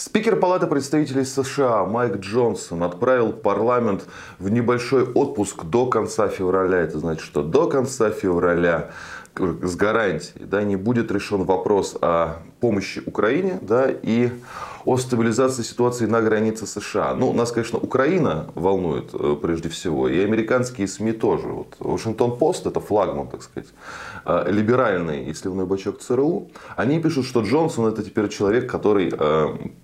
Спикер Палаты представителей США Майк Джонсон отправил парламент в небольшой отпуск до конца февраля. Это значит, что до конца февраля с гарантией, да, не будет решен вопрос о помощи Украине, да, и о стабилизации ситуации на границе США. Ну, нас, конечно, Украина волнует прежде всего, и американские СМИ тоже. Вот Washington Post, это флагман, так сказать, либеральный и сливной бачок ЦРУ, они пишут, что Джонсон это теперь человек, который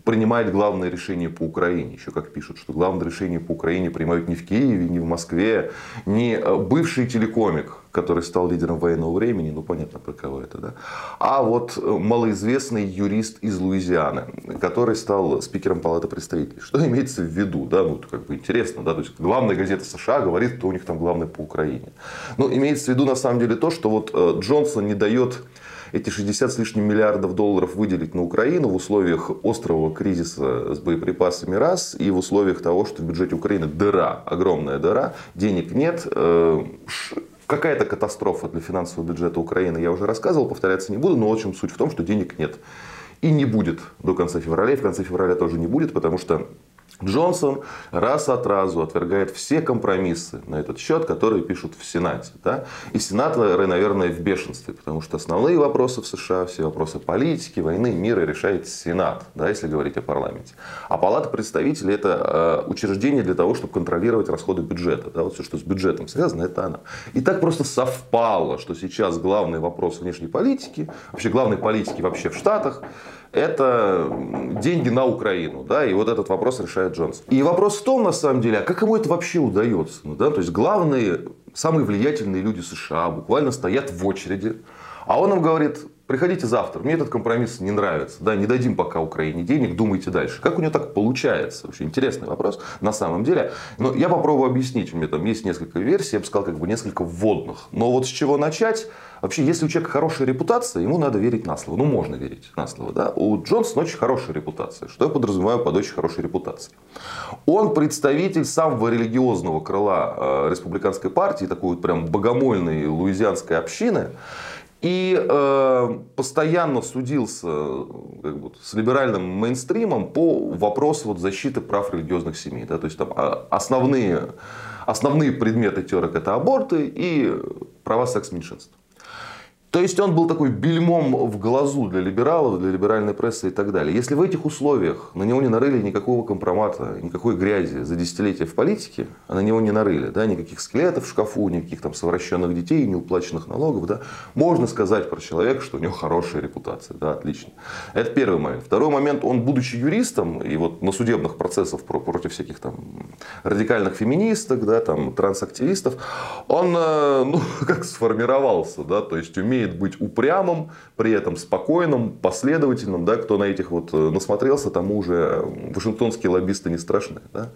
принимает главное решение по Украине. Еще как пишут, что главное решение по Украине принимают не в Киеве, не в Москве, не бывший телекомик, который стал лидером военного времени, ну понятно, про кого это, да, а вот малоизвестный юрист из Луизианы, который стал спикером Палаты представителей. Что имеется в виду, да, ну это как бы интересно, да, то есть главная газета США говорит, кто у них там главный по Украине. Но имеется в виду на самом деле то, что вот Джонсон не дает эти 60 с лишним миллиардов долларов выделить на Украину в условиях острого кризиса с боеприпасами раз, и в условиях того, что в бюджете Украины дыра, огромная дыра, денег нет, какая-то катастрофа для финансового бюджета Украины, я уже рассказывал, повторяться не буду, но в общем суть в том, что денег нет. И не будет до конца февраля, и в конце февраля тоже не будет, потому что Джонсон раз от разу отвергает все компромиссы на этот счет, которые пишут в Сенате. Да? И сенаторы, наверное, в бешенстве, потому что основные вопросы в США, все вопросы политики, войны, мира решает Сенат, да, если говорить о парламенте. А Палата представителей это учреждение для того, чтобы контролировать расходы бюджета. Да? Вот все, что с бюджетом связано, это она. И так просто совпало, что сейчас главный вопрос внешней политики, вообще главной политики вообще в Штатах, это деньги на Украину, да, и вот этот вопрос решает Джонсон. И вопрос в том, на самом деле, а как ему это вообще удается, ну, да, то есть главные, самые влиятельные люди США буквально стоят в очереди, а он им говорит: приходите завтра, мне этот компромисс не нравится, да, не дадим пока Украине денег, думайте дальше. Как у него так получается? Вообще интересный вопрос на самом деле. Но я попробую объяснить, у меня там есть несколько версий, я бы сказал, как бы несколько вводных. Но вот с чего начать? Вообще, если у человека хорошая репутация, ему надо верить на слово. Ну, можно верить на слово, да. У Джонсона очень хорошая репутация. Что я подразумеваю под очень хорошей репутацией? Он представитель самого религиозного крыла республиканской партии, такой вот прям богомольной луизианской общины. И постоянно судился как бы с либеральным мейнстримом по вопросу вот защиты прав религиозных семей. Да? То есть там основные предметы терок это аборты и права секс-меньшинств. То есть он был такой бельмом в глазу для либералов, для либеральной прессы и так далее. Если в этих условиях на него не нарыли никакого компромата, никакой грязи за десятилетия в политике, а на него не нарыли, да, никаких скелетов в шкафу, никаких там совращенных детей, неуплаченных налогов, да, можно сказать про человека, что у него хорошая репутация, да, отлично. Это первый момент. Второй момент, он, будучи юристом, и вот на судебных процессах против всяких там радикальных феминисток, да, там трансактивистов, он, ну, как сформировался, да, то есть умеет быть упрямым, при этом спокойным, последовательным, да, кто на этих вот насмотрелся, тому уже вашингтонские лоббисты не страшны, да.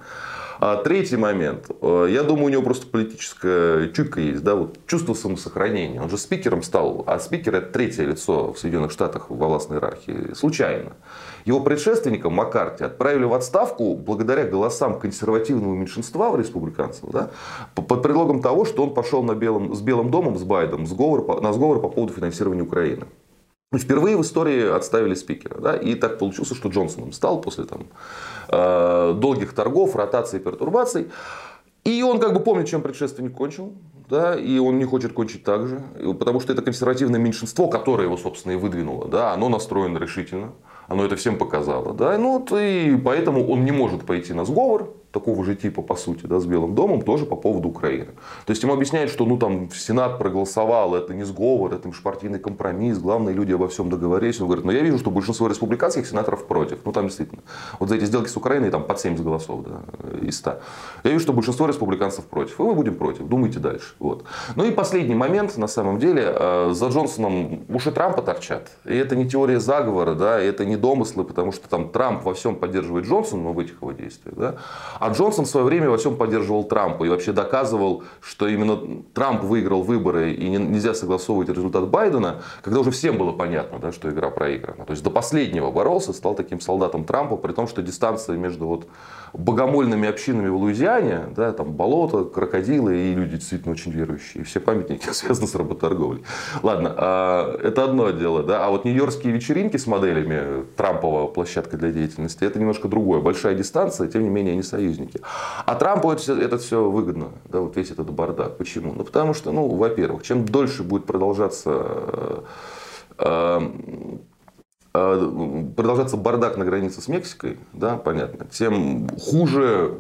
А третий момент, я думаю, у него просто политическая чуйка есть, да, вот чувство самосохранения, он же спикером стал, а спикер это третье лицо в Соединенных Штатах во властной иерархии, случайно. Его предшественника Маккарти отправили в отставку благодаря голосам консервативного меньшинства в республиканцев, да, под предлогом того, что он пошел с Белым домом, с Байденом, на сговор по поводу финансирования Украины. Впервые в истории отставили спикера, да, и так получилось, что Джонсоном стал после там, долгих торгов, ротаций и пертурбаций. И он как бы помнит, чем предшественник кончил, да, и он не хочет кончить так же, потому что это консервативное меньшинство, которое его, собственно, и выдвинуло, да, оно настроено решительно, оно это всем показало, да, ну, и поэтому он не может пойти на сговор такого же типа, по сути, да, с Белым домом, тоже по поводу Украины. То есть, ему объясняют, что ну, там, Сенат проголосовал, это не сговор, это межпартийный компромисс, главные люди обо всем договорились. Он говорит, ну, я вижу, что большинство республиканских сенаторов против. Ну, там действительно, вот за эти сделки с Украиной, там под 70 голосов, да, из 100. Я вижу, что большинство республиканцев против, и мы будем против, думайте дальше. Вот. Ну, и последний момент, на самом деле, за Джонсоном уши Трампа торчат. И это не теория заговора, да, и это не домыслы, потому что там Трамп во всем поддерживает Джонсона в этих его действиях, да. А Джонсон в свое время во всем поддерживал Трампа и вообще доказывал, что именно Трамп выиграл выборы и нельзя согласовывать результат Байдена, когда уже всем было понятно, да, что игра проиграна. То есть до последнего боролся, стал таким солдатом Трампа, при том, что дистанция между вот богомольными общинами в Луизиане, да, там болото, крокодилы и люди действительно очень верующие. И все памятники связаны с работорговлей. Ладно, это одно дело, да, а вот нью-йоркские вечеринки с моделями Трампова площадка для деятельности. Это немножко другое. Большая дистанция, тем не менее, они союзники. А Трампу это все выгодно, да, вот весь этот бардак. Почему? Ну, потому что, ну, во-первых, чем дольше будет продолжаться бардак на границе с Мексикой, да, понятно, тем хуже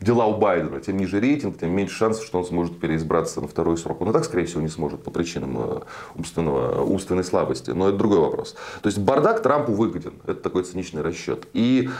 дела у Байдена, тем ниже рейтинг, тем меньше шансов, что он сможет переизбраться на второй срок. Он и так, скорее всего, не сможет по причинам умственной слабости, но это другой вопрос. То есть бардак Трампу выгоден, это такой циничный расчет. И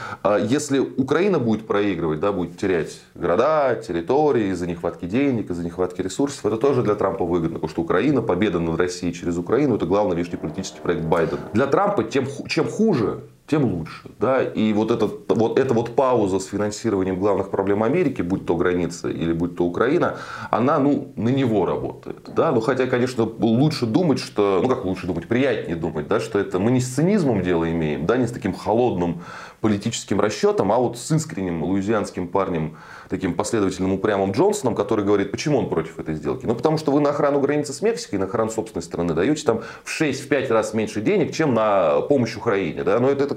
если Украина будет проигрывать, да, будет терять города, территории из-за нехватки денег, из-за нехватки ресурсов, это тоже для Трампа выгодно, потому что Украина, победа над Россией через Украину, это главный лишний политический проект Байдена. Для Трампа чем хуже, тем лучше. Да? И эта пауза с финансированием главных проблем Америки, будь то граница или будь то Украина, она, ну, на него работает. Да? Ну, хотя, конечно, лучше думать, что... Ну, как лучше думать? Приятнее думать, да? Что это мы не с цинизмом дело имеем, да? Не с таким холодным политическим расчетом, а вот с искренним луизианским парнем, таким последовательным, упрямым Джонсоном, который говорит, почему он против этой сделки. Ну, потому что вы на охрану границы с Мексикой, на охрану собственной страны даете там в 6-5 раз меньше денег, чем на помощь Украине. Да? Но это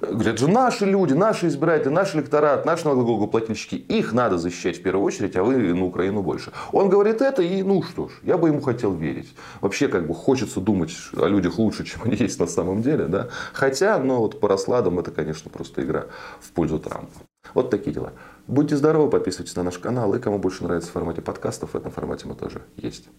говорят же наши люди, наши избиратели, наш электорат, наши налогоплательщики, их надо защищать в первую очередь, а вы на Украину больше. Он говорит это, и ну что ж, я бы ему хотел верить. Вообще, как бы, хочется думать о людях лучше, чем они есть на самом деле. Да? Хотя, но вот по раскладам это, конечно, просто игра в пользу Трампа. Вот такие дела. Будьте здоровы, подписывайтесь на наш канал, и кому больше нравится в формате подкастов, в этом формате мы тоже есть.